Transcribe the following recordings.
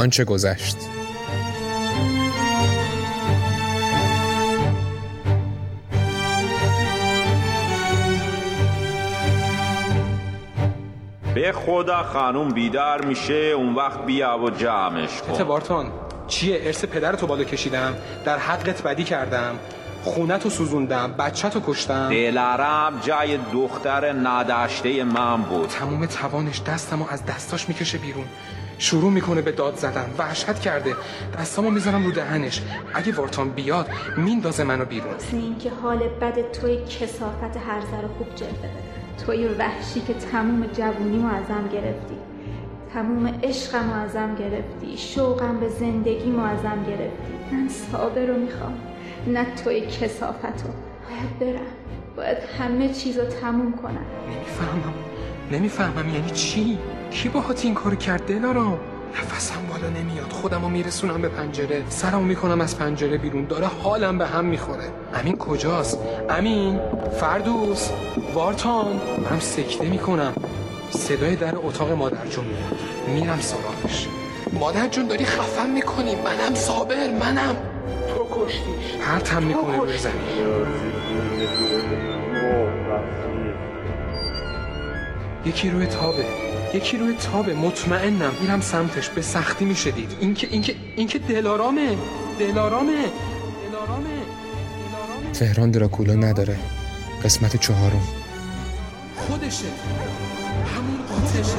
آنچه گذشت. به خدا خانم بیدار میشه، اون وقت بیا و جمعش کن. بارتون چیه؟ ارث پدرتو بالا کشیدم، در حقت بدی کردم، خونتو سوزوندم، بچه‌تو کشتم. دلارم جای دختر نداشته من بود. تمام توانش دستمو از دستاش میکشه بیرون، شروع میکنه به داد زدن، وحشت کرده. دستامو میذارم رو دهنش، اگه وارتان بیاد میندازه منو بیرون. این که حال بد توی کثافت هر ذره خوب جلوه بده، توی وحشی که تمام جوونیمو ازم گرفتی، تمام عشقمو ازم گرفتی، شوقم به زندگیمو ازم گرفتی. من صابرو میخوام، نه توی کثافتو. باید برم، باید همه چیزو تموم کنم. نمیفهمم یعنی چی؟ کی باهات این کار کرد دلارا؟ نفسم بالا نمیاد، خودمو میرسونم به پنجره، سرمو میکنم از پنجره بیرون، داره حالم به هم میخوره. امین کجاست؟ امین، فردوس، وارتان. منم سکته میکنم، صدای در اتاق مادر جون میاد، میرم سراغش. مادر جون داری خفن میکنی، منم صابر، منم تو کشتی. پرتم میکنه روی زمین. یکی روی تابه، یکی روی تابه، مطمئنم. میرم سمتش، به سختی میشه دید. این که دلارامه. تهران دراکولا نداره، قسمت 4. خودشه، همون خودشه.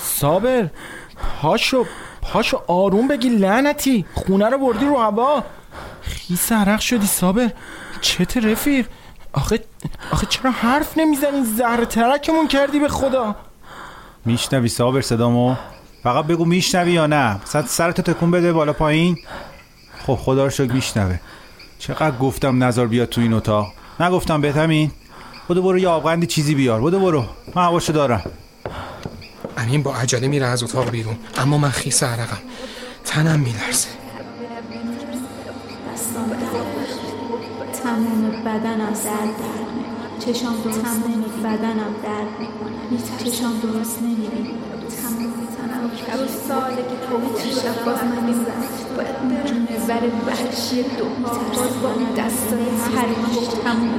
صابر پاشو آروم بگی، لعنتی خونه رو بردی رو هوا، خیس عرق شدی. صابر چته رفیق؟ آخه چرا حرف نمیزنی؟ زهر ترکمون کردی به خدا. میشنوی صابر صدامو؟ فقط بگو میشنوی یا نه. سرتو تکون بده بالا پایین. خب خدا رو شکر میشنوه. چقدر گفتم نزار بیاد تو این اتاق، نگفتم بهت همین؟ بودو برو یه آبغندی چیزی بیار، بودو من هواشو دارم. امین با عجله میره از اتاق بیرون، اما من خیس عرقم، تنم میلرزه، تمام بدنم درد میکنه، چشام درست نمیبینه، تمام کبر ساله که تو چشم باز من میزنه، باید جونه بره بخشی دوم باز با اون دستان حریمش تمام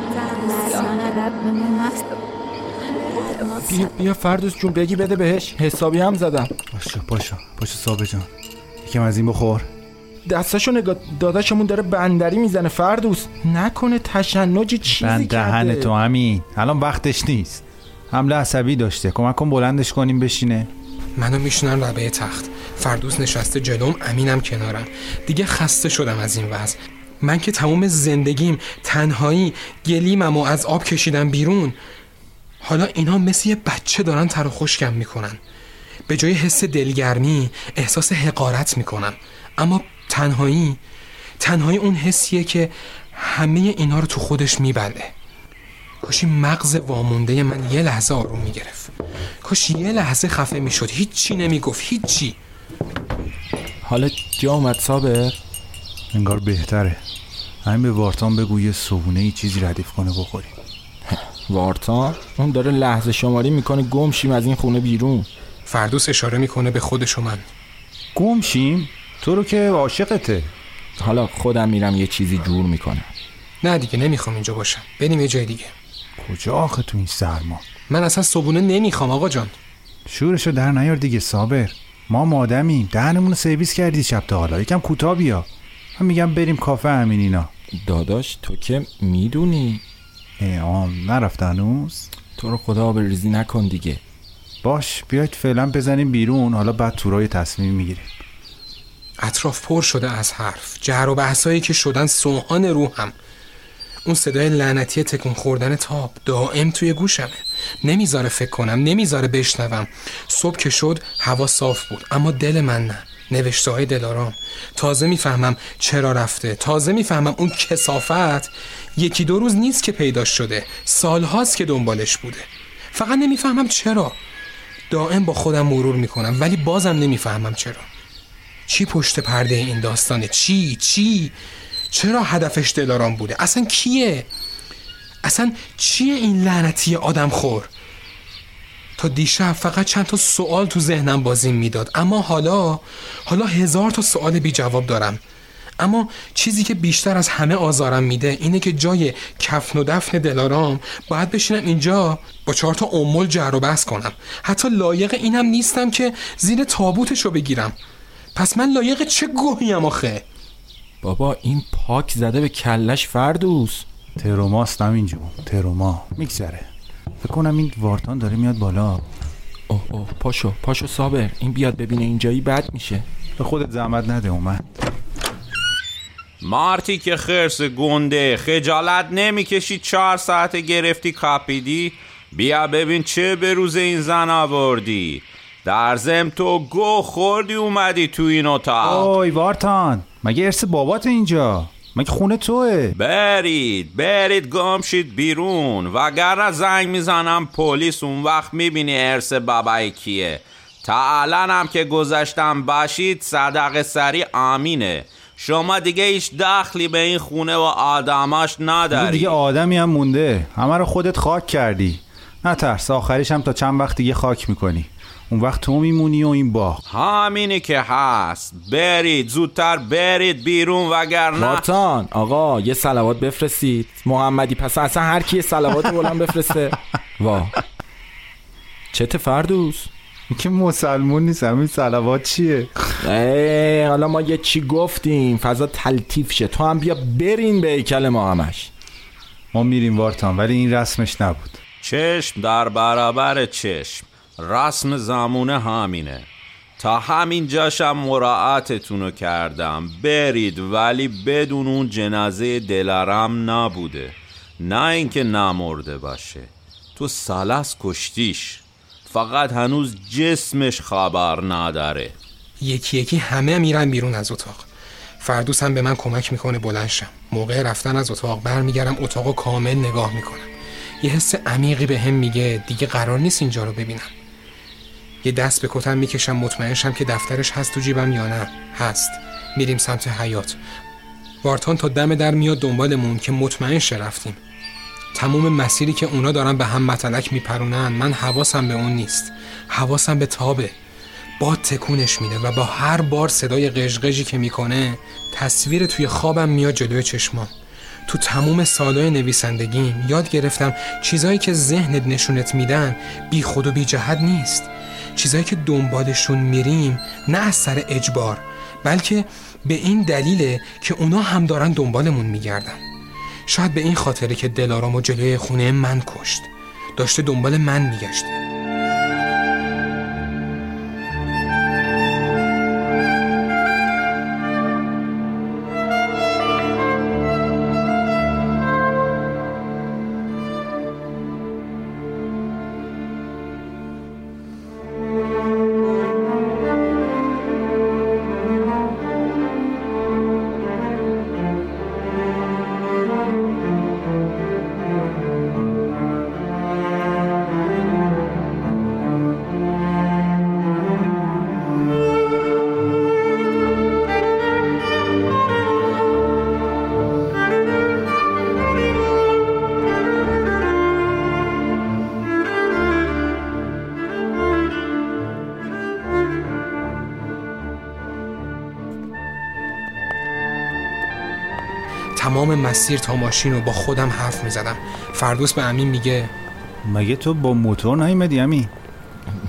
بیا فردوس جون بگی بده بهش، حسابی هم زدم. باشه صابر جان، یکم از این بخور. دستاشو نگاه، داداشمون داره بندری میزنه. فردوس نکنه تشنجی چیزی کرده. دهن تو همین الان وقتش نیست، حمله عصبی داشته، کمک کن بلندش کنیم بشینه. منو میشونن ربه تخت، فردوس نشسته جلوم، امینم کنارم. دیگه خسته شدم از این وضع. من که تمام زندگیم تنهایی، گلیمم و از آب کشیدم بیرون، حالا اینا مثل یه بچه دارن تر و خشکم میکنن. به جای حس دلگرمی احساس حقارت میکنم. اما تنهایی اون حسیه که همه اینا رو تو خودش میبنده. کاش مغز وامونده من یه لحظه آروم میگرفت، کاش یه لحظه خفه میشد، هیچی نمیگفت، هیچی. حالا جا اومد صابر؟ انگار بهتره. همین به وارتان بگو یه صبونه ای چیزی ردیف کنه بخوریم. وارتان؟ اون داره لحظه شماری میکنه گم شیم از این خونه بیرون. فردوس اشاره میکنه به خودش و من. گم شیم؟ تو رو که عاشقته. حالا خودم میرم یه چیزی جور میکنم. نه دیگه نمیخوام اینجا باشم، بریم یه جای دیگه. کجا آخه تو این سرما؟ من اصلا صبونه نمیخوام آقا جان. شورشو در نیار دیگه صابر، ما مادمیم، دهنمون رو سرویس کردی شب تا حالا، یکم کوتاه بیا. من میگم بریم کافه همین اینا. داداش تو که میدونی. نرفت هنوز؟ تو رو خدا آبروریزی نکن دیگه. باش بیاید فعلا بزنیم بیرون، حالا بعد تورای تصمیم میگیریم. اطراف پر شده از حرف، جر و بحثایی که شدن سوهان روحم. اون صدای لعنتی تکون خوردن تاب دائم توی گوشمه، نمیذاره فکر کنم، نمیذاره بشنوم. صبح که شد هوا صاف بود، اما دل من نه. نوشته های دلارام، تازه میفهمم چرا رفته، تازه میفهمم اون کثافت یکی دو روز نیست که پیداش شده، سالهاست که دنبالش بوده. فقط نمیفهمم چرا. دائم با خودم مرور میکنم ولی بازم نمیفهمم چرا. چی پشت پرده این داستانه؟ چی؟ چرا هدفش دلارام بوده؟ اصلا کیه؟ اصلا چیه این لعنتی آدم خور؟ تا دیشب فقط چند تا سوال تو ذهنم بازی میداد، اما حالا هزار تا سوال بی جواب دارم. اما چیزی که بیشتر از همه آزارم میده اینه که جای کفن و دفن دلارام باید بشینم اینجا با 4 تا امول جر و بحث کنم. حتی لایق اینم نیستم که زیر تابوتشو بگیرم. پس من لایق چه گوهیم آخه؟ بابا این پاک زده به کلش فردوس. تروماست همینجور، تروما میگذره. فکر کنم این وارتان داره میاد بالا. اوه پاشو صابر، این بیاد ببینه اینجایی بد میشه. به خودت زحمت نده اومد. مارتی که خرس گنده، خجالت نمیکشی 4 ساعت گرفتی کپیدی؟ بیا ببین چه به روز این زن آوردی. در زم تو گو خوردی اومدی تو این اتاق. اوی وارتان، مگه ارث بابات اینجا؟ مگه خونه توه؟ برید گم شید بیرون، وگرنه زنگ میزنم پلیس، اون وقت میبینی ارث بابای کیه. تا الان هم که گذشتم باشید صدقه سری آمینه. شما دیگه هیچ دخلی به این خونه و آدماش نداری. دیگه آدمی هم مونده، همه رو خودت خاک کردی. نه ترس، آخریش هم تا چند وقت دیگه خاک میکنی. اون وقت تو میمونی و این باغ همینی که هست. برید زودتر، برید بیرون وگرنه. وارتان آقا یه صلوات بفرستید. محمدی پس اصلا هر کی صلوات بلند بفرسته. وا چته فردوس که مسلمون نیست، همین صلوات چیه؟ حالا ما یه چی گفتیم فضا تلطیف شه، تو هم بیا برین به هیکل ما همش. ما میریم وارتان، ولی این رسمش نبود. چشم در برابر چشم، رسم زمونه همینه. تا همین جاشم مراعاتتونو کردم. برید، ولی بدون اون جنازه دلارم نبوده، نه اینکه نمرده باشه. تو سالس کشتیش، فقط هنوز جسمش خبر نداره. یکی همه میرن بیرون از اتاق. فردوس هم به من کمک میکنه بلند شم. موقع رفتن از اتاق برمیگردم، اتاقو کامل نگاه میکنم. یه حس عمیقی به هم میگه دیگه قرار نیست اینجا رو ببینم. یه دست به کتم میکشم، مطمئن شم که دفترش هست تو جیبم یا نه. هست. میریم سمت حیاط. وارتان تا دم در میاد دنبالمون که مطمئن شه رفتیم. تموم مسیری که اونا دارن به هم متلک میپرونن من حواسم به اون نیست. حواسم به تابه. باد تکونش میده و با هر بار صدای قژقژی که میکنه تصویر توی خوابم میاد جلوی چشمام. تو تموم سالای نویسندگیم یاد گرفتم چیزایی که ذهنت نشونت میدن بی خود و بی جهت نیست. چیزایی که دنبالشون میریم نه از سر اجبار، بلکه به این دلیله که اونا هم دارن دنبالمون میگردن. شاید به این خاطره که دلارامو جلوی خونه من کشت، داشته دنبال من میگشته. تمام مسیر تا ماشین رو با خودم حرف میزدم. فردوس به امین میگه مگه تو با موتور نیومدی امین؟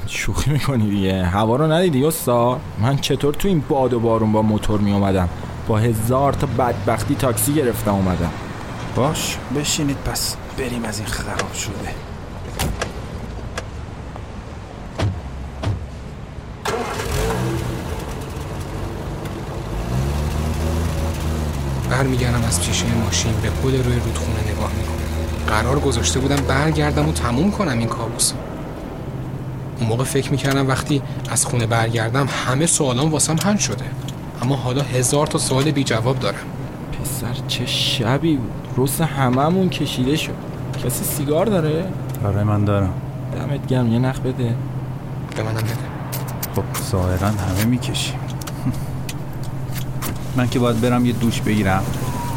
شوخی میکنی دیگه، هوا رو ندیدی یستا؟ من چطور تو این باد و بارون با موتور میومدم؟ با 1000 تا بدبختی تاکسی گرفتم اومدم. باش بشینید پس بریم از این خراب شده. برمیگردم از شیشه ماشین به پل روی رودخونه نگاه میکنم. قرار گذاشته بودم برگردم و تموم کنم این کابوس. اون موقع فکر میکردم وقتی از خونه برگردم همه سوالام واسم حل شده، اما حالا 1000 تا سوال بی جواب دارم. پسر چه شبی بود، روز هممون کشیده شد. کسی سیگار داره؟ آره من دارم. دمت گرم، یه نخ بده. به منم بده. خب ظاهرا همه میکشیم. من که باید برم یه دوش بگیرم،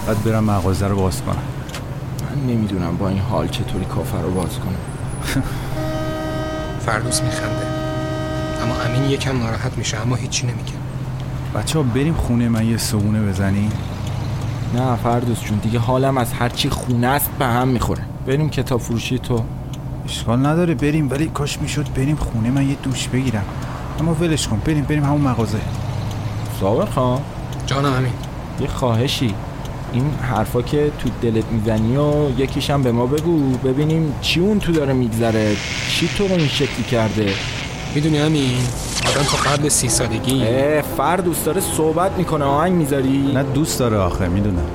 باید برم مغازه رو باز کنم. نمیدونم با این حال چطوری کافر رو باز کنم. فردوس میخنده اما امین یکم ناراحت میشه اما هیچی نمیگه. بچه ها بریم خونه من یه صبونه بزنیم؟ نه فردوس جون دیگه حالم از هرچی خونه است به هم میخوره. بریم کتاب فروشی تو. اشکال نداره بریم، ولی کاش میشد بریم خونه من یه دوش بگیرم. اما ولش کن، بریم همون مغازه. صابر خان جانم امین، یه خواهشی، این حرفا که تو دلت میزنی و یکیشم به ما بگو ببینیم چی اون تو داره میگذره، چی تو رو این شکلی کرده. میدونی همین آدم تا قبل 30 سالگی فردوس داره صحبت میکنه آهنگ میذاری؟ نه دوست داره آخه میدونم.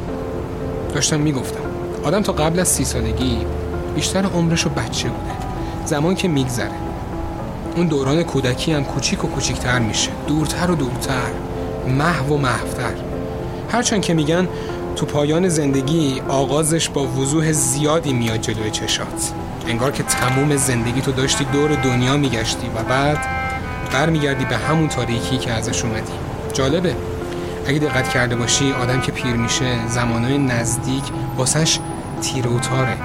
داشتم میگفتم آدم تا قبل از 30 سالگی بیشتر عمرشو بچه بوده. زمان که میگذره اون دوران کودکی هم کوچیک و کوچیکتر میشه، دورتر و دورتر، محو و محوتر. هرچند که میگن تو پایان زندگی آغازش با وضوح زیادی میاد جلوی چشات، انگار که تموم زندگی تو داشتی دور دنیا میگشتی و بعد برمیگردی به همون تاریکی که ازش اومدی. جالبه اگه دقت کرده باشی آدم که پیر میشه زمانای نزدیک واسش تیره و تاره،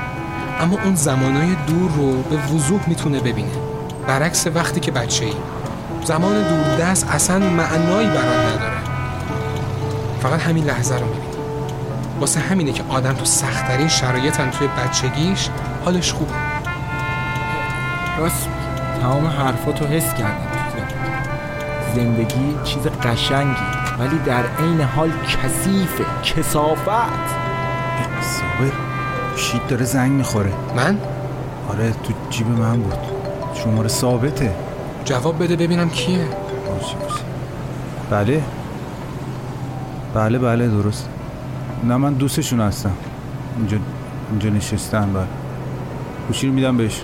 اما اون زمانای دور رو به وضوح میتونه ببینه، برعکس وقتی که بچه‌ای. زمان دوردست اصلا معنایی برات نداره، فقط همین لحظه رو میبینی. واسه همینه که آدم تو سخت‌ترین شرایط هم توی بچگیش حالش خوبه. راست تمام حرفاتو حس کردم. زندگی چیز قشنگی ولی در عین حال کثیفه، کثافت. صابر شیت داره زنگ میخوره. من؟ آره تو جیب من بود، شماره ثابته. جواب بده ببینم کیه. باشه. بله درست. نه من دوستشون هستم، اینجا نشستن. بر گوشی رو میدم بهش.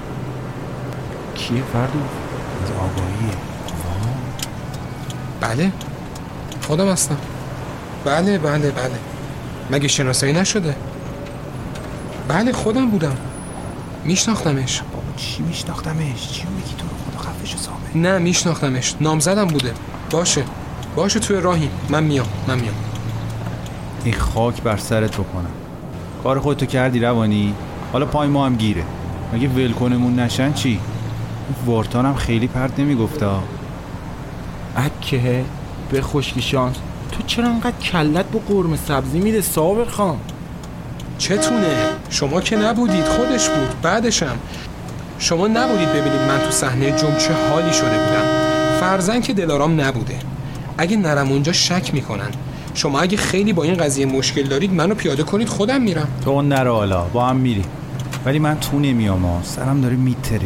کیه فردو؟ از آقاییه. بله خودم هستم. بله مگه شناسایی نشده؟ بله خودم بودم، میشناختمش. بابا چی میشناختمش؟ چی میگی تو رو خدا خفش سامه؟ نه میشناختمش، نامزدم بوده. باشه توی راهی، من میام. این خاک بر سرت بکنم، کار خودتو کردی روانی، حالا پای ما هم گیره. مگه ولکنمون نشن چی؟ وارتان هم خیلی پرت نمیگفته اکه به خشکی شانس. تو چرا انقدر کلت با قرمه سبزی میده صابر خان؟ چتونه؟ شما که نبودید، خودش بود. بعدشم شما نبودید ببینید من تو صحنه جمع چه حالی شده بودم. فرزن که دلارام نبوده، اگه نرم اونجا شک میکنن. شما اگه خیلی با این قضیه مشکل دارید منو پیاده کنید، خودم میرم. تو نره حالا، با هم میری. ولی من تو نمیام ها، سرم داره میترکه.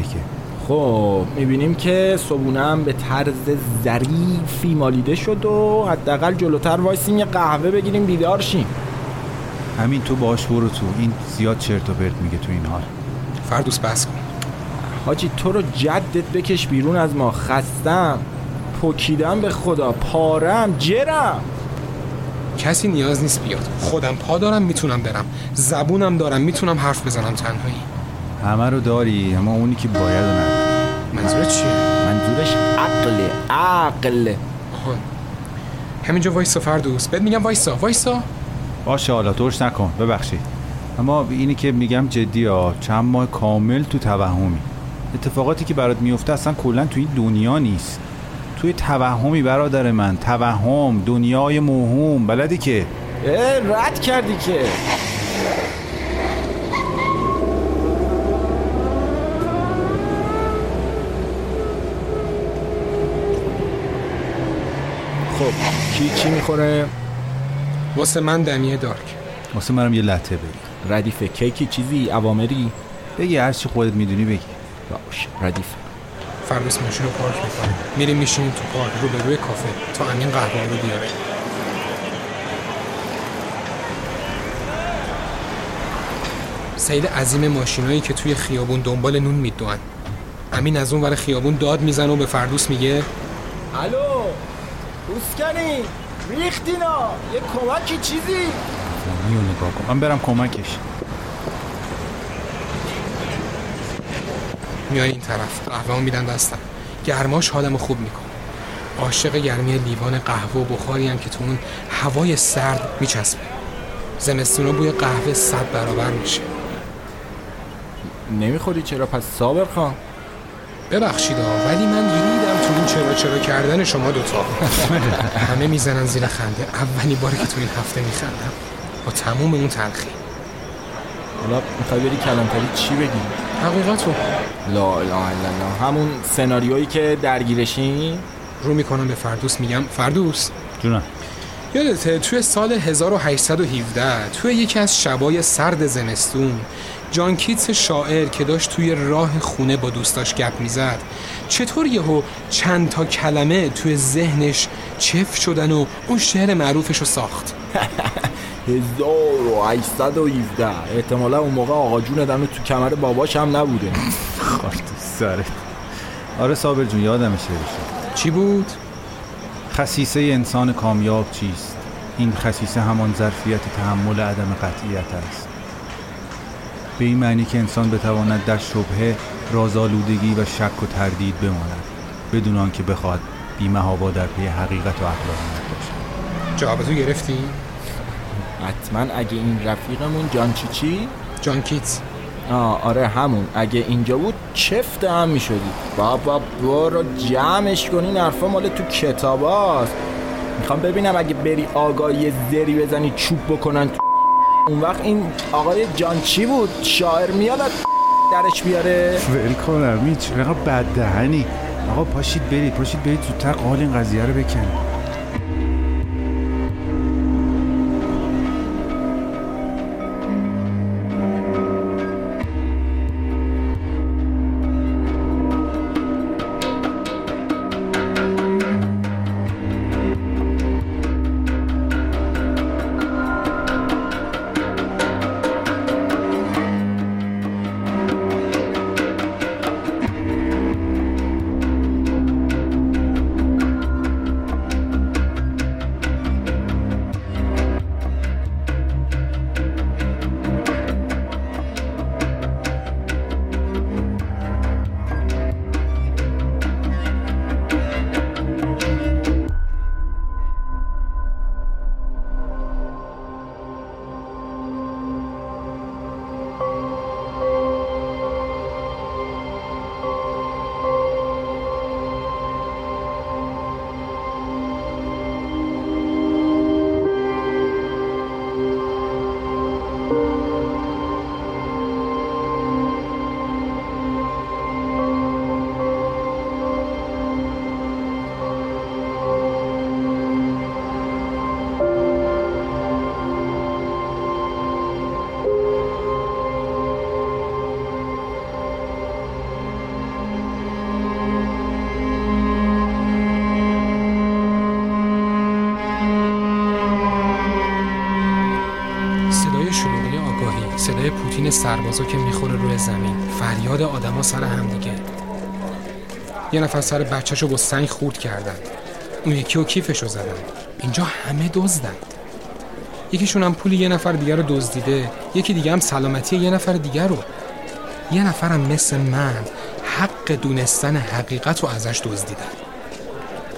خب میبینیم که صبونم به طرز ظریفی مالیده شد و حداقل جلوتر وایسیم یه قهوه بگیریم بیدار شیم. همین تو باش برو تو، این زیاد چرت و پرت میگه تو این حال. فردوس بس کن حاجی، تو رو جدت بکش بیرون از ما. خستم، پوکیدم به خدا، پارم، جرم. کسی نیاز نیست بیاد، خودم پا دارم میتونم برم، زبونم دارم میتونم حرف بزنم. تنهایی همه رو داری اما اونی که باید رو نداری. منظورت چیه؟ منظورش عقله. همینجا وایسا فردوس، بهت میگم وایسا. باشه حالا درش نکن، ببخشید اما اینی که میگم جدیه. چند ماه کامل تو توهمی. اتفاقاتی که برات میفته اصلا کلا تو این دنیا نیست، توی توهمی برادر من. توهم، دنیای موهوم، بلدی که. رد کردی که. خب کی چی میخوره؟ واسه من دمیه دارک. واسه منم یه لطه بگی. ردیفه، کیکی، چیزی، اوامری؟ بگی هر چی خودت میدونی بگی. باشه ردیفه. فردوس ماشین رو پارک میکنه، میریم میشینیم تو پارک روبروی کافه تا امین قهوه رو بیاره. سیل عظیم ماشینایی که توی خیابون دنبال نون میدوئن. امین از اون ور خیابون داد میزنه و به فردوس میگه الو دوستکنی ریختینا، یه کمکی چیزی میونه نگاه کن. من برم کمکش. میای این طرف، قهوه میدن دستم، گرماش حالمو خوب میکنه. عاشق گرمی لیوان قهوه و بخاری هم که تو اون هوای سرد میچسبه. زمستونا بوی قهوه 100 برابر میشه. نمیخوری چرا پس صابر خان؟ ببخشید ها، ولی من ریدم تو این چرا کردن شما دوتا. همه میزنن زیر خنده. اولی باری که تو این هفته میخندم با تموم اون تلخی. حالا میخوای بری کلانتری چی بگیم؟ حقیقتو لا لا لا همون سناریویی که درگیرشین رو میکنم به فردوس، میگم فردوس جونم یادته توی سال 1817 توی یکی از شبای سرد زمستون جان کیتس شاعر که داشت توی راه خونه با دوستاش گپ میزد چطور یهو چند تا کلمه توی ذهنش چف شدن و اون شعر معروفش رو ساخت. 1817 احتمالا اون موقع آقا جون دم تو کمر باباش هم نبوده. خاک تو سرت. آره صابر جون یادم شعرش چی بود؟ خصیصه انسان کامیاب چیست؟ این خصیصه همان ظرفیت تحمل عدم قطعیت است. به این معنی که انسان بتواند در شبهه، رازآلودگی و شک و تردید بماند بدون آنکه بخواد بی‌محابا در پی حقیقت و اخلاقیات باشد. جوابتو گرفتی؟ حتما اگه این رفیقمون جان چی چی؟ جان کیتس. آره همون اگه اینجا بود چفت هم می شدی. بابا برو جمعش کنی، نرفا مال تو کتاب هاست. میخوام ببینم اگه بری آقای زری بزنی چوب بکنن تو اون وقت این آقای جان چی بود شاعر میاد درش بیاره. ول کنم هیچ آقا بددهنی. آقا پاشید برید تو تق حال این قضیه رو بکنی. صدای پوتین سربازا که میخوره روی زمین، فریاد آدما سر هم دیگه. یه نفر سر بچه‌شو با سنگ خورد کردن، اون یکی و کیفشو زدن. اینجا همه دزدن. یکیشون هم پول یه نفر دیگر رو دزدیده، یکی دیگه هم سلامتی یه نفر دیگر رو. یه نفرم مثل من حق دونستن حقیقت رو ازش دزدیدن.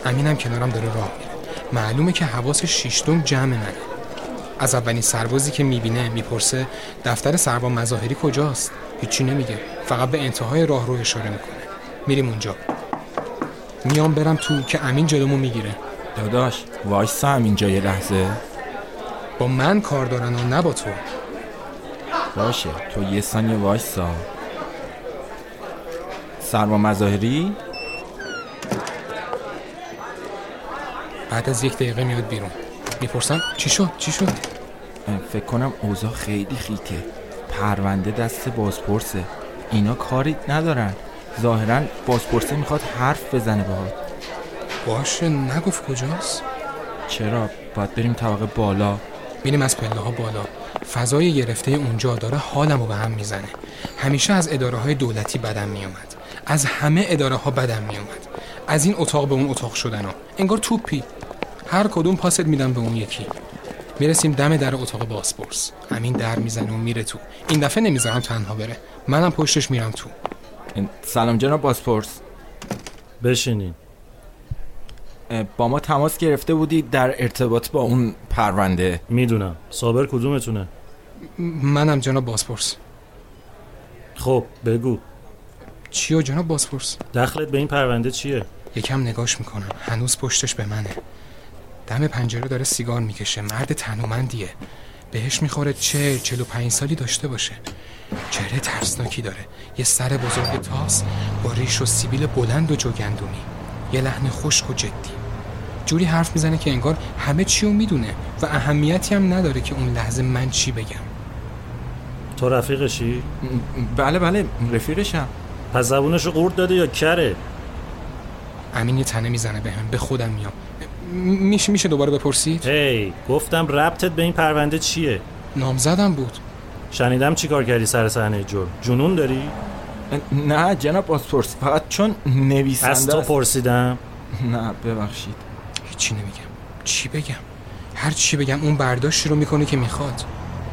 امینم کنارم داره راه میره. معلومه که حواس شیشتم جمع منه. از اولین سربازی که میبینه میپرسه دفتر سرباز مظاهری کجاست؟ هیچی نمیگه، فقط به انتهای راه رو اشاره میکنه. میریم اونجا. میام برم تو که امین جلومو میگیره. داداش وایسا همینجا یه لحظه. با من کار دارن و نه با تو. باشه تو یه ثانیه وایسا. سرباز مظاهری بعد از 1 دقیقه میاد بیرون. میپرسم چی شد؟ فکر کنم اوضاع خیلی خیته، پرونده دست بازپرسه، اینا کاری ندارن، ظاهرا بازپرسه میخواد حرف بزنه باهات. باشه نگفت کجاست؟ چرا باید بریم طبقه بالا. میریم از پله ها بالا. فضای گرفته اونجا داره حالمو به هم میزنه. همیشه از اداره های دولتی بدم میومد، از همه اداره ها بدم میومد، از این اتاق به اون اتاق شدن ها، انگار توپی هر کدوم پاست میدم به اون یکی. میرسیم دم در اتاق بازپرس. امین در میزنه و میره تو. این دفعه نمیذارم تنها بره، منم پشتش میرم تو. سلام جناب بازپرس. بشینین. با ما تماس گرفته بودی در ارتباط با اون پرونده. میدونم. صابر کدومتونه؟ منم جناب بازپرس. خب بگو چیو جناب بازپرس؟ دخلت به این پرونده چیه؟ یکم نگاش میکنم، هنوز پشتش به منه. دم پنجره داره سیگار میکشه، مرد تنومندیه، بهش میخوره 40-45 سالی داشته باشه. چهره ترسناکی داره، یه سر بزرگ تاس با ریش و سیبیل بلند و جوگندونی، یه لحن خشک و جدی، جوری حرف میزنه که انگار همه چیو میدونه و اهمیتی هم نداره که اون لحظه من چی بگم. تو رفیقشی؟ بله رفیقشم. پس زبونشو قورت داده یا کره؟ امین یه تنه میزنه بهم، به خودم میام. میشه دوباره بپرسید؟ هی گفتم ربطت به این پرونده چیه؟ نامزدم بود. شنیدم چی کار کردی سر صحنه جرم، جنون داری؟ نه جناب بازپرس، فقط چون نویسنده از تو پرسیدم. نه ببخشید، هیچی نمیگم. چی بگم؟ هر چی بگم اون برداشت رو میکنه که میخواد.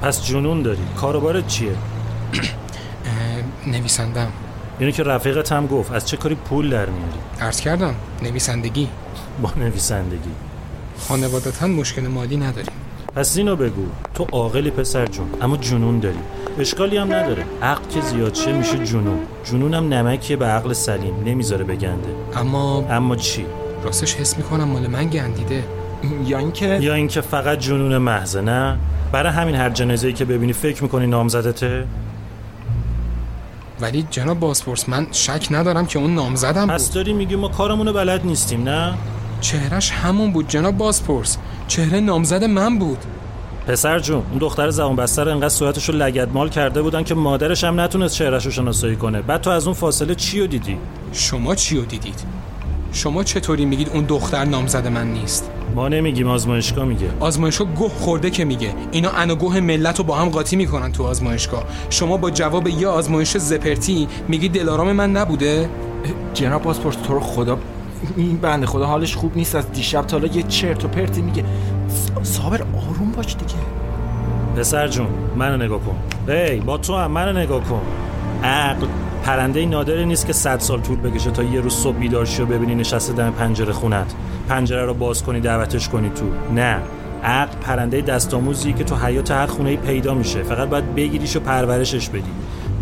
پس جنون داری، کاروبارت چیه؟ نویسندم. یعنی که رفیقت هم گفت از چه کاری پول در میاری؟ عرض کردم نویسندگی. با نویسندگی خانوادتاً مشکل مالی نداریم. پس اینو بگو، تو عاقلی پسر جون، اما جنون داری. اشکالی هم نداره، عقل که زیاد شه میشه جنون. جنونم نمکیه به عقل سلیم، نمیذاره بگنده. اما چی؟ راستش حس میکنم مال من گندیده. یا اینکه فقط جنون محض. نه برای همین هر جنازه‌ای که ببینی فکر میکنی نامزدته. ولی جناب بازپرس من شک ندارم که اون نامزدم بود. پس داری میگی ما کارمونو بلد نیستیم؟ نه چهرش همون بود جناب بازپرس، چهره نامزد من بود. پسر جون اون دختر زبون بسته رو انقدر صورتشو لگدمال کرده بودن که مادرش هم نتونست چهرهشو شناسایی کنه. بعد تو از اون فاصله چیو دیدی؟ شما چیو دیدید؟ شما چطوری میگید اون دختر نامزد من نیست؟ ما نمیگیم، آزمایشگاه میگه. آزمایشگاه گوه خورده که میگه. اینا اناگوه ملت رو با هم قاطی میکنن تو آزمایشگاه. شما با جواب یه آزمایش زپرتی میگی دلارام من نبوده؟ جناب بازپرس تو رو خدا، این بنده خدا حالش خوب نیست از دیشب تا حالا یه چرت و پرتی میگه. صابر آروم باش دیگه. پسر جون منو نگاه کن. ای با تو هم منو نگاه کن. عقل پرنده نادره نیست که 100 سال طول بکشه تا یه روز صبح بیدار شی و ببینی نشسته دم پنجره خونت، پنجره رو باز کنی دعوتش کنی تو. نه، عقل پرنده دستاموزی که تو حیات هر خونه‌ای پیدا میشه، فقط باید بگیریش و پرورشش بدی.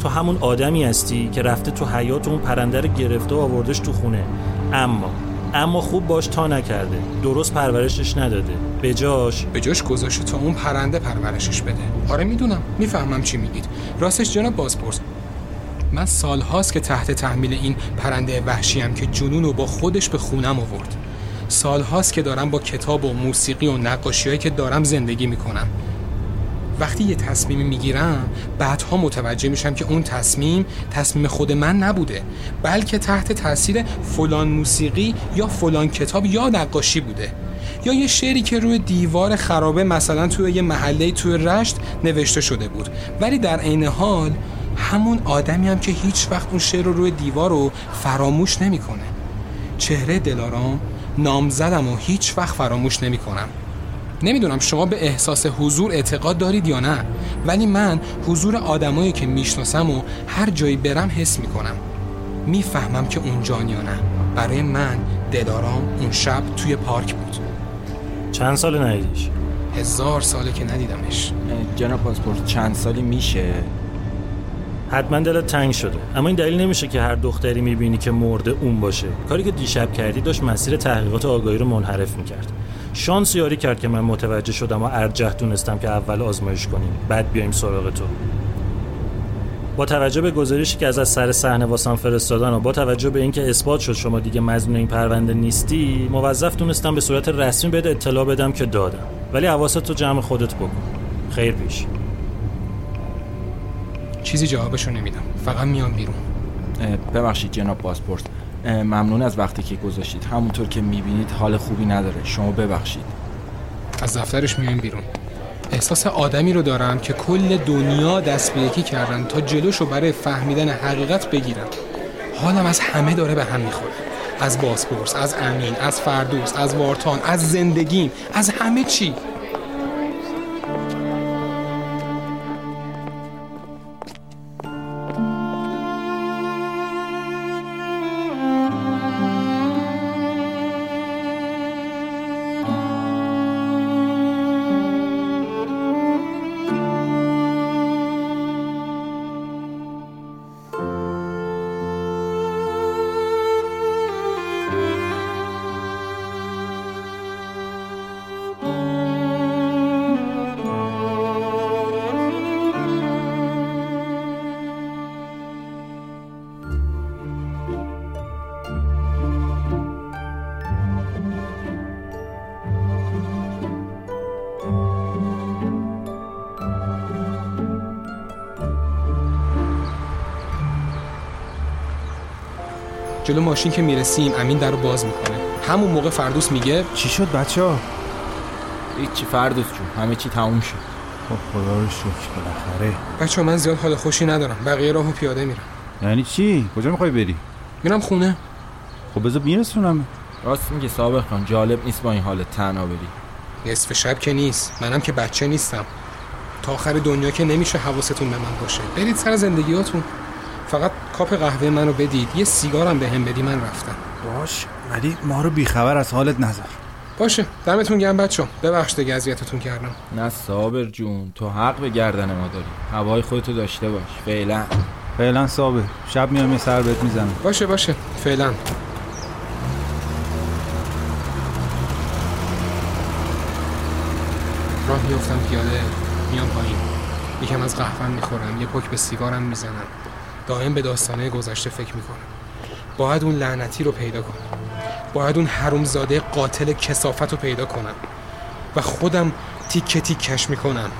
تو همون آدمی هستی که رفته تو حیات اون پرنده رو گرفته و آوردش تو خونه، اما خوب باش تا نکرده، درست پرورشش نداده. به جاش گذاشته تا اون پرنده پرورشش بده. آره میدونم، میفهمم چی میگید. راستش جناب بازپرس من سال هاست که تحت تحمیل این پرنده وحشیم که جنون رو با خودش به خونم آورد. سال هاست که دارم با کتاب و موسیقی و نقاشی‌هایی که دارم زندگی میکنم. وقتی یه تصمیمی میگیرم بعدها متوجه میشم که اون تصمیم خود من نبوده، بلکه تحت تاثیر فلان موسیقی یا فلان کتاب یا نقاشی بوده، یا یه شعری که روی دیوار خرابه مثلا توی یه محله توی رشت نوشته شده بود. ولی در عین حال همون آدمی هم که هیچ وقت اون شعر رو روی دیوار رو فراموش نمیکنه. چهره دلارام نامزدم و هیچ وقت فراموش نمیکنم. نمیدونم شما به احساس حضور اعتقاد دارید یا نه، ولی من حضور آدمایی که میشناسم و هر جایی برم حس میکنم. میفهمم که اونجان یا نه. برای من دلارام اون شب توی پارک بود. چند سال ندیدیش؟ 1000 ساله که ندیدمش. جناب پاسپورت چند سالی میشه؟ حتما دلت تنگ شده، اما این دلیل نمیشه که هر دختری میبینی که مرده اون باشه. کاری که دیشب کردی داشت مسیر تحقیقات آگاهی رو منحرف میکرد. شانس یاری کرد که من متوجه شدم و ارجح دونستم که اول آزمایش کنیم بعد بیایم سراغ تو. با توجه به گزارشی که از سر صحنه واسم فرستادن و با توجه به اینکه اثبات شد شما دیگه مظنون این پرونده نیستی، موظف دونستم به صورت رسمی بهت اطلاع بدم که دادم. ولی حواست رو جمع خودت بکن. خیر پیش. چیزی جوابشو نمیدم، فقط میام بیرون. ببخشید جناب بازپرس، ممنون از وقتی که گذاشتید. همونطور که میبینید حال خوبی نداره، شما ببخشید. از دفترش میام بیرون. احساس آدمی رو دارم که کل دنیا دست به یکی کردن تا جلوشو برای فهمیدن حقیقت بگیرن. حالم از همه داره به هم میخوره، از بازپرس، از امین، از فردوس، از وارتان، از زندگیم، از همه چی. جلو ماشین که میرسیم امین درو باز میکنه. همون موقع فردوس میگه چی شد بچه‌ها؟ هیچی فردوس جون، همه چی تموم شد. خب خدا رو شکر بالاخره. بچه‌ها من زیاد حال خوشی ندارم، بقیه راهو پیاده میرم. یعنی چی؟ کجا میخوای بری؟ میرم خونه. خب بذار میرسونم. راست میگه سابق خان، جالب نیست با این حالت تنها بری. نصف شب که نیست، منم که بچه نیستم. تا آخر دنیا که نمیشه حواستون به من باشه. برید سر زندگیاتون. فقط کاپ قهوه منو بدید، یه سیگارم بهم بدی من رفتم. باش، ولی ما رو بیخبر از حالت نذار. باشه، دمتون گرم بچه‌ها. ببخشید اگه اذیتتون کردم. نه صابر جون، تو حق به گردن ما داری. هوای خودتو داشته باش. فعلا صابر. شب میام یه سر بهت میزنم. باشه. فعلا. راه میافتم پیاده، میام پایین. یکم از قهوه‌ام میخورم، یه پک به سیگارم میزنم. دائم به داستانه گذشته فکر میکنم. باید اون لعنتی رو پیدا کنم. باید اون حرومزاده قاتل کثافت رو پیدا کنم و خودم تیکه تیکش میکنم.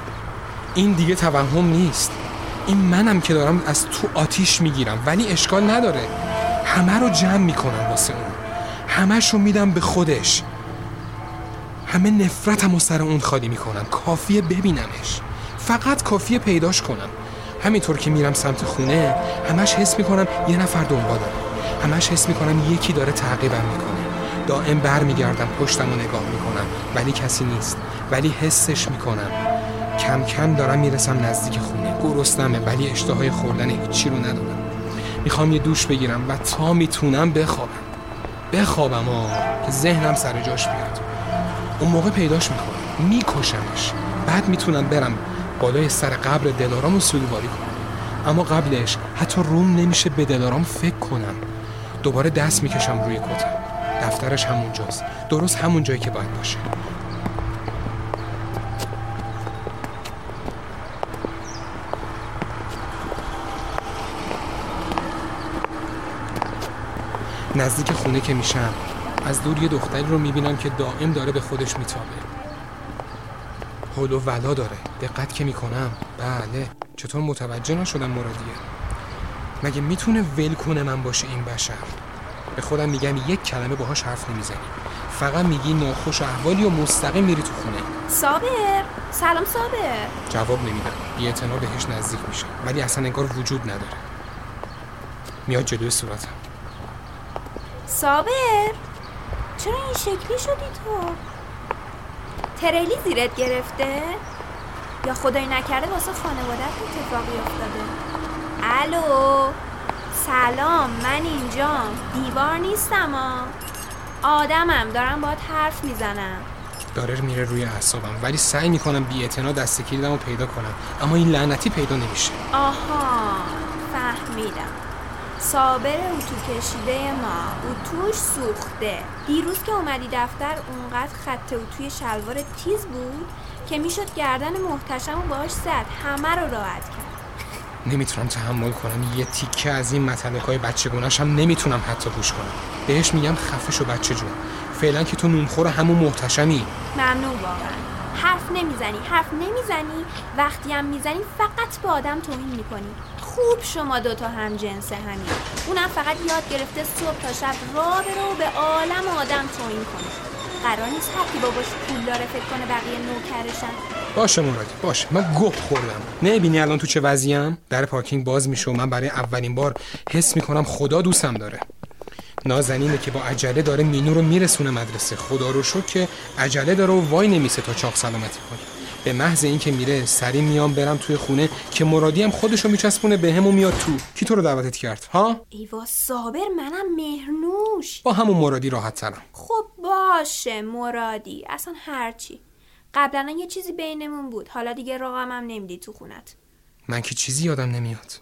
این دیگه توهم نیست. این منم که دارم از تو آتیش میگیرم، ولی اشکال نداره. همه رو جمع میکنم واسه اون. همش رو میدم به خودش. همه نفرتم رو سر اون خالی میکنم. کافیه ببینمش. فقط کافیه پیداش کنم. همینطور که میرم سمت خونه همش حس میکنم یه نفر دنبالم. همش حس میکنم یکی داره تعقیبم میکنه. دائم برمیگردم پشتم رو نگاه میکنم، ولی کسی نیست. ولی حسش میکنم. کم کم دارم میرسم نزدیک خونه. گرسنمه، ولی اشتهای خوردن هیچی رو ندارم. میخوام یه دوش بگیرم و تا میتونم بخوابم که ذهنم سر جاش بیاد. اون موقع پیداش میکنم، میکشمش. بعد میتونم برم بالای سر قبر دلارام رو سوگواری کنم. اما قبلش حتی روم نمیشه به دلارام فکر کنم. دوباره دست میکشم روی کتم. دفترش همونجاست، درست همون جایی که باید باشه. نزدیک خونه که میشم از دور یه دختری رو میبینم که دائم داره به خودش میتابه. حول و ولا داره. دقت که میکنم، بله، چطور متوجه نشدم مرادیه؟ مگه میتونه ول کنه من باشه این بشر؟ به خودم میگم یک کلمه باهاش حرف نمیزنی، فقط میگی ناخوش احوالی و مستقیم میری تو خونه. صابر، سلام صابر. جواب نمیدم. بی‌اعتنا بهش نزدیک میشم، ولی اصلا انگار وجود نداره. میاد جلوی صورتم. صابر، چرا این شکلی شدی تو؟ تریلی زیرت گرفته؟ یا خدای نکرده واسه خانوادت اتفاقی افتاده؟ الو، سلام، من اینجام. دیوار نیستم آدمم، دارم باهات حرف میزنم. داره میره روی اعصابم، ولی سعی میکنم بی اعتنا دست کلیدمو پیدا کنم، اما این لعنتی پیدا نمیشه. آها، فهمیدم. صابر اتو کشیده ما، اتوش سوخته. دیروز که اومدی دفتر اونقدر خط اتوی شلوار تیز بود که میشد گردن محتشم رو باش زد. همه رو راحت کرد. نمیتونم تحمل کنم. یه تیکه از این متلکای بچگونه‌ش هم نمیتونم حتی گوش کنم. بهش میگم خفه شو بچه جون. فعلا که تو نونخور همون محتشمی. ممنون واقعا. حرف نمیزنی. وقتی هم میزنی فقط به آدم توهین میکنی. خوب شما دوتا هم جنسه همین. اونم فقط یاد گرفته صبح تا شب را بره و به عالم آدم توهین کنه. قرار نیست حتی باباش پول داره فکر کنه بقیه نوکرشن. باشه مرادی، باشه. من گپ خوردم. نمیبینی الان تو چه وضعیم؟ در پارکینگ باز میشه و من برای اولین بار حس میکنم خدا دوستم داره. نازنینه که با عجله داره مینو رو میرسونه مدرسه. خدا رو شکر که عجله داره و وای نمیسه تا چاق سلامتی کنه. به محض این که میره سری میام برم توی خونه که مرادی هم خودشو میچسبونه بهم و میاد تو. کی تو رو دعوتت کرد ها؟ ایوا صابر، منم مهرنوش. با همون مرادی راحت ترم. خب باشه مرادی، اصلا هرچی. قبلا یه چیزی بینمون بود، حالا دیگه رقمم نمیدی تو خونت. من که چیزی یادم نمیاد.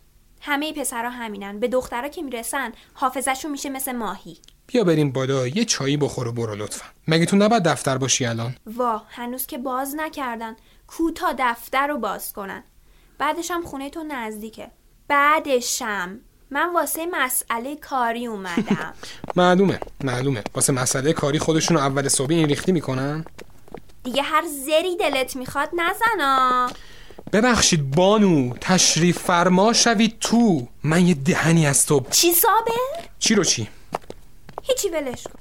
همه پسرها همینن، به دخترها که میرسن حافظه‌شون میشه مثل ماهی. بیا بریم بالا یه چایی بخور و برو لطفا. مگه تو نباید دفتر باشی الان؟ واه، هنوز که باز نکردن. کوتا دفتر رو باز کنن. بعدش هم خونه تو نزدیکه. بعدشم من واسه مسئله کاری اومدم. معلومه واسه مسئله کاری خودشون اول صبح این ریختی میکنن. دیگه هر زری دلت میخواد نزنا. ببخشید بانو، تشریف فرما شوید تو. من یه دهنی از تو. چی صابر؟ چی رو چی؟ هیچی ولش کن.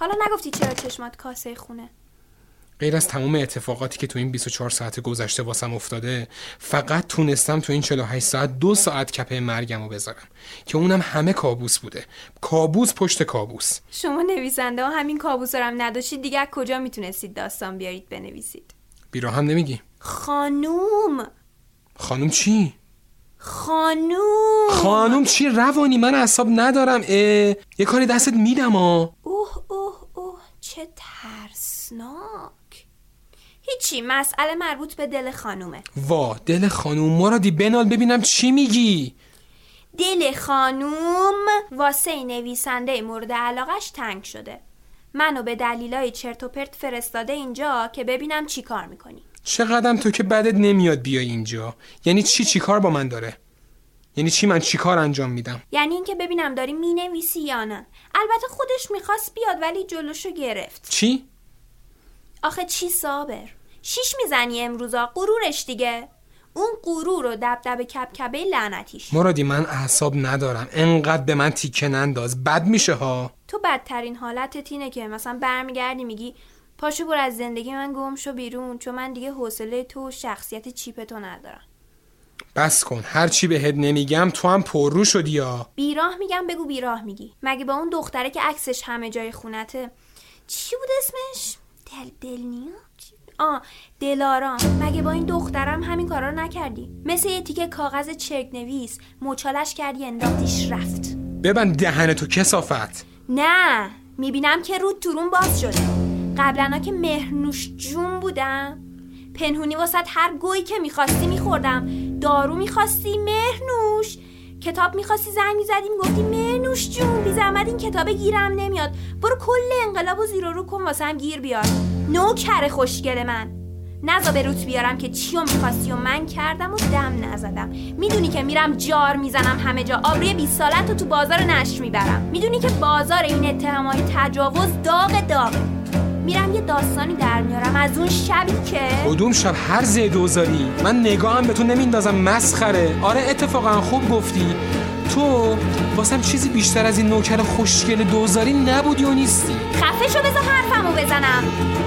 حالا نگفتی چرا چشمات کاسه خونه؟ غیر از تمام اتفاقاتی که تو این 24 ساعت گذشته واسم افتاده، فقط تونستم تو این 48 ساعت 2 ساعت کپه مرگمو بذارم که اونم همه کابوس بوده، کابوس پشت کابوس. شما نویسنده ها همین کابوس رو هم نداشتید دیگه، کجا میتونستید داستان بیارید بنویسید؟ بیرا هم نمیگی؟ خانوم چی؟ خانوم چی روانی؟ من اعصاب ندارم. یه کاری دستت میدم. اوه چه ترسناک. هیچی، مسئله مربوط به دل خانومه. وا دل خانوم، مرادی بنال ببینم چی میگی. دل خانوم واسه نویسنده مورد علاقش تنگ شده، منو به دلیلای چرت و پرت فرستاده اینجا که ببینم چی کار میکنی. چقدرم تو که بدت نمیاد بیای اینجا. یعنی چی کار با من داره؟ یعنی چی من چی کار انجام میدم؟ یعنی این که ببینم داری مینویسی یا نه. البته خودش میخواست بیاد ولی جلوشو گرفت. چی؟ آخه چی صابر؟ 6 میزنی امروزا، غرورش دیگه. اون غرور رو دبدب کبکبه لعنتیش. مرادی من اعصاب ندارم، انقدر به من تیکه ننداز، بد میشه ها. تو بدترین حالتت اینه که مثلا برمیگردی میگی پاشو برو از زندگی من گم شو بیرون، چون من دیگه حوصله تو و شخصیت چیپتو ندارم. بس کن، هر چی بهت نمیگم تو هم پررو شدی. یا بیراه میگم، بگو بیراه میگی. مگه با اون دختره که عکسش همه جای خونته، چی بود اسمش؟ دلنیا؟ دلارام. مگه با این دخترم همین کارا رو نکردی؟ مثل یه تیکه کاغذ چرک‌نویس مچالش کردی انداختیش رفت. ببند دهنتو کسافت. نه میبینم که رود تورون باز شده. قبلنا که مهرنوش جون بودم پنهونی واسط هر گویی که میخواستی میخوردم. دارو میخواستی مهرنوش، کتاب میخواستی زنگ میزدی میگفتی مهرنوش جون بی زحمت این کتابه گیرم نمیاد، برو کل انقلابو زیر و رو کن واسه هم گیر بیار. نوکر خوشگل من، نزا به روت بیارم که چیو میخواستی و من کردم و دم نزدم. میدونی که میرم جار میزنم همه جا، آبروی 20 سالت رو تو بازار نشر میبرم. میدونی که بازار این اتهامای تجاوز داغه. میرم یه داستانی در میارم از اون شبی که کدوم شب هر زدوزاری من نگاهم به تو نمیندازم، مسخره. آره اتفاقا خوب گفتی، تو واسم چیزی بیشتر از این نوکر خوشگل دوزاری نبودی و نیستی. خفه شو، بذار حرفمو بزنم.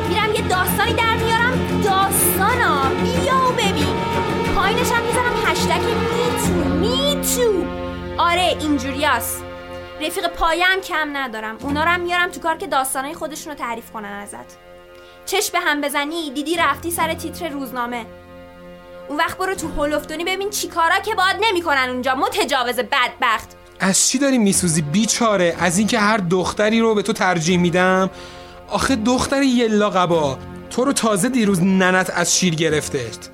میرم یه داستانی در میارم، داستانا بیا و ببین، پایینشم میزنم هشتگ میتو. آره اینجوری هست. رفیق پایم کم ندارم، اونا رو هم میارم تو کار که داستانای خودشون رو تعریف کنن ازت. چش به هم بزنی دیدی رفتی سر تیتر روزنامه. اون وقت برو تو هولفتونی ببین چی کارا که باید نمی کنن اونجا، متجاوز بدبخت. از چی داری میسوزی بیچاره؟ از اینکه هر دختری رو به تو ترجیح میدم؟ آخه دختر یلا قبا تو رو تازه دیروز ننت از شیر گرفتت،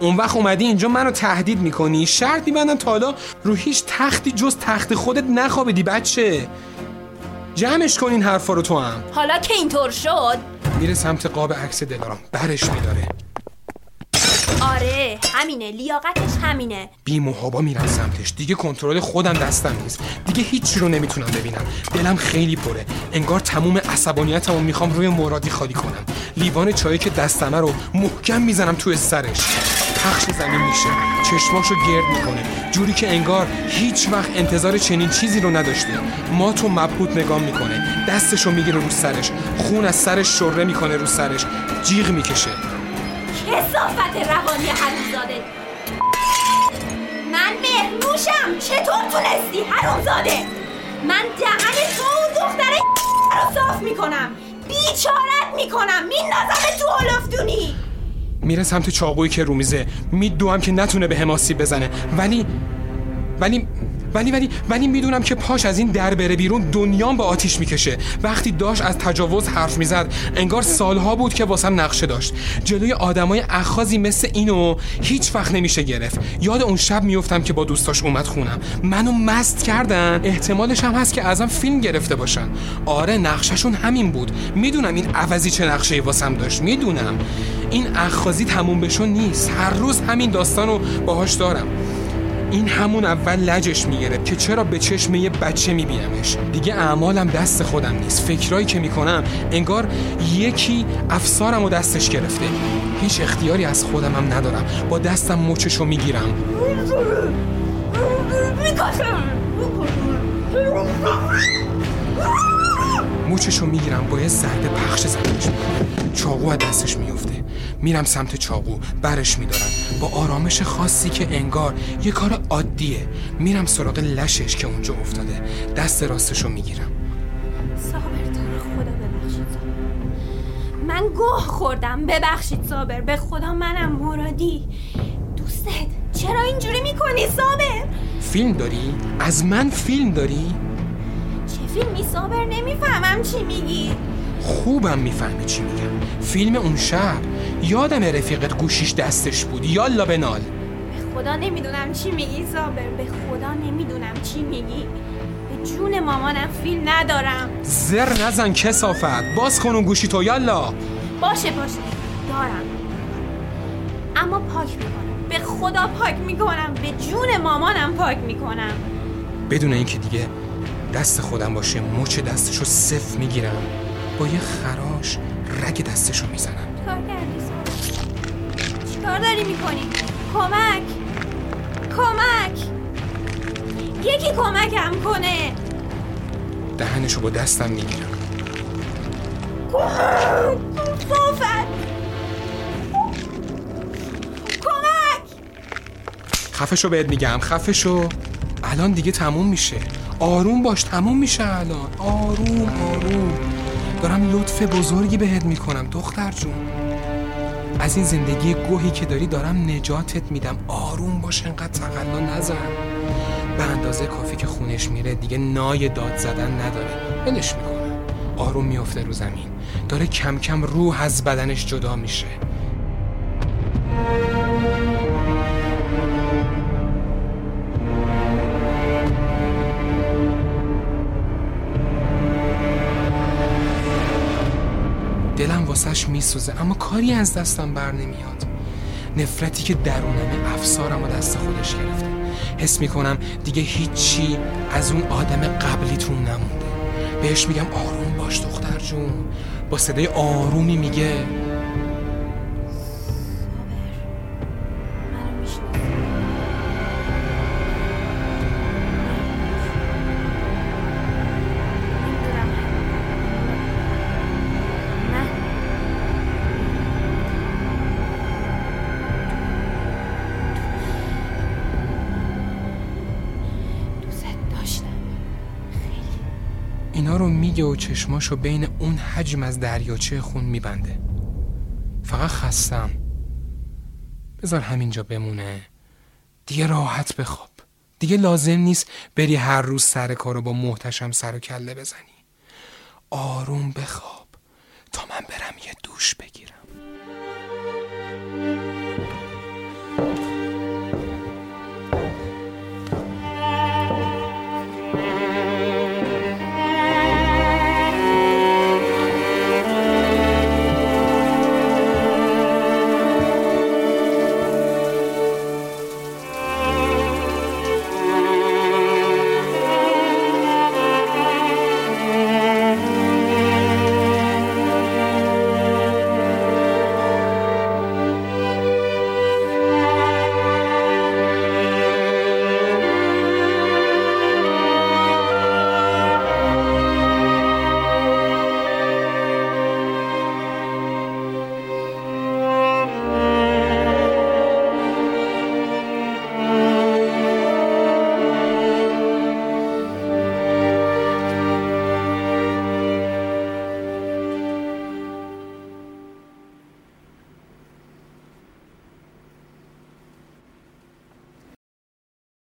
اون وقت اومدی اینجا منو تهدید میکنی. شرط میبندم تا حالا رو هیچ تختی جز تخت خودت نخوابیدی بچه. جمعش کن این حرفا رو. تو هم حالا که اینطور شد میره سمت قاب عکس دلارام، برش میداره. آره همینه، لیاقتش همینه. بی محابا میرم سمتش، دیگه کنترل خودم دستم نیست، دیگه هیچی رو نمیتونم ببینم. دلم خیلی پره، انگار تموم عصبانیتمو میخوام روی مرادی خالی کنم. لیوان چایی که دستمه رو محکم میزنم توی سرش، پخش زمین میشه، چشماشو گرد میکنه جوری که انگار هیچ وقت انتظار چنین چیزی رو نداشته. ماتو مبهوت نگاه میکنه، دستشو میگیره رو سرش، خون از سرش شره میکنه رو سرش، جیغ میکشه. کثافت روانی حرومزاده. من مهرنوشم، چطور تونستی حرومزاده؟ من دهن تو دختره رو صاف میکنم، بیچارت میکنم، میندازم تو هولفتونی. میره سمت چاقویی که رومیزه، میدوام که نتونه به هم آسیب بزنه، ولی میدونم که پاش از این در بره بیرون دنیام به آتیش میکشه. وقتی داشت از تجاوز حرف میزد انگار سالها بود که واسم نقشه داشت. جلوی آدمای اخاذی مثل اینو هیچ وقت نمیشه گرفت. یاد اون شب میافتم که با دوستاش اومد خونم، منو مست کردن. احتمالش هم هست که ازم فیلم گرفته باشن. آره نقشه‌شون همین بود. میدونم این عوضی چه نقشه‌ای واسم داشت. میدونم این اخاذی تموم بشون نیست، هر روز همین داستانو باهاش دارم. این همون اول لجش میگیره که چرا به چشم یه بچه میبینمش. دیگه اعمالم دست خودم نیست، فکرایی که میکنم انگار یکی افسارمو دستش گرفته. هیچ اختیاری از خودم هم ندارم، با دستم مچشو میگیرم. مچشو میگیرم، با یه ضربه پخش زدنش میکنم. چاقو از دستش میفته، میرم سمت چاقو، برش میدارم با آرامش خاصی که انگار یه کار عادیه. میرم سراغ لشش که اونجا افتاده، دست راستشو میگیرم. صابر تر، خدا ببخشید صابر، من گوه خوردم، ببخشید صابر، به خدا منم مرادی دوستت. چرا اینجوری میکنی صابر؟ فیلم داری؟ از من فیلم داری؟ چه فیلمی صابر؟ نمیفهمم چی میگی. خوبم میفهمه چی میگم. فیلم اون شب، یادم رفیقت گوشیش دستش بود، یالا به نال. به خدا نمیدونم چی میگی صابر، به خدا نمیدونم چی میگی، به جون مامانم فیلم ندارم. زر نزن کسافت، باز کن اون گوشی تو، یالا. باشه باشه دارم، اما پاک میکنم، به خدا پاک میکنم، به جون مامانم پاک میکنم. بدون اینکه دیگه دست خودم باشه، مچ دستشو صف میگیرم، با یه خراش رگ دستشو میزنم. کار کردی صابر؟ چی کار داری میکنی؟ کمک کمک، یکی کمکم کنه. دهنشو با دستم میگیرم. صافت کمک. خفشو بهت میگم، خفشو. الان دیگه تموم میشه، آروم باش، تموم میشه الان، آروم آروم. دارم لطف بزرگی بهت میکنم دختر جون. از این زندگی گوهی که داری دارم نجاتت میدم. آروم باش، انقدر تقلا نزن. به اندازه کافی که خونش میره دیگه نای داد زدن نداره، ولش میکنم. آروم میفته رو زمین، داره کم کم روح از بدنش جدا میشه. دلم واسش میسوزه، اما کاری از دستم بر نمیاد. نفرتی که درونم، افسارم و دست خودش گرفته. حس میکنم دیگه هیچی از اون آدم قبلیتون نمونده. بهش میگم آروم باش دختر جون، با صدای آرومی میگه صابر، منو میشناسی؟ اینا رو میگه و چشماشو بین اون حجم از دریاچه خون میبنده. فقط خستم، بذار همینجا بمونه دیگه، راحت بخواب. دیگه لازم نیست بری هر روز سر کارو با محتشم سر و کله بزنی. آروم بخواب تا من برم یه دوش بگیرم.